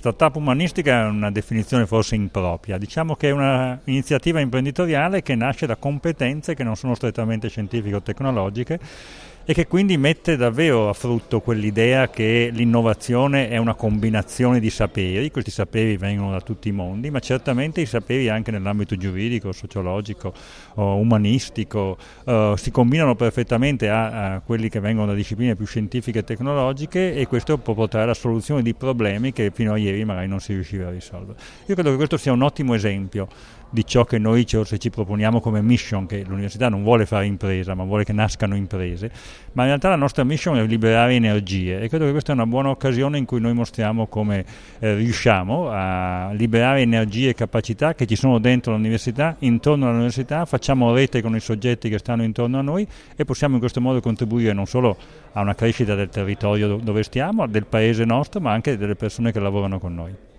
Startup umanistica è una definizione forse impropria, diciamo che è un'iniziativa imprenditoriale che nasce da competenze che non sono strettamente scientifiche o tecnologiche e che quindi mette davvero a frutto quell'idea che l'innovazione è una combinazione di saperi, questi saperi vengono da tutti i mondi, ma certamente i saperi anche nell'ambito giuridico, sociologico, umanistico, si combinano perfettamente a quelli che vengono da discipline più scientifiche e tecnologiche, e questo può portare alla soluzione di problemi che fino a ieri magari non si riusciva a risolvere. Io credo che questo sia un ottimo esempio di ciò che noi se ci proponiamo come mission, che l'università non vuole fare impresa ma vuole che nascano imprese, ma in realtà la nostra mission è liberare energie, e credo che questa è una buona occasione in cui noi mostriamo come riusciamo a liberare energie e capacità che ci sono dentro l'università, intorno all'università, facciamo rete con i soggetti che stanno intorno a noi e possiamo in questo modo contribuire non solo a una crescita del territorio dove stiamo, del paese nostro, ma anche delle persone che lavorano con noi.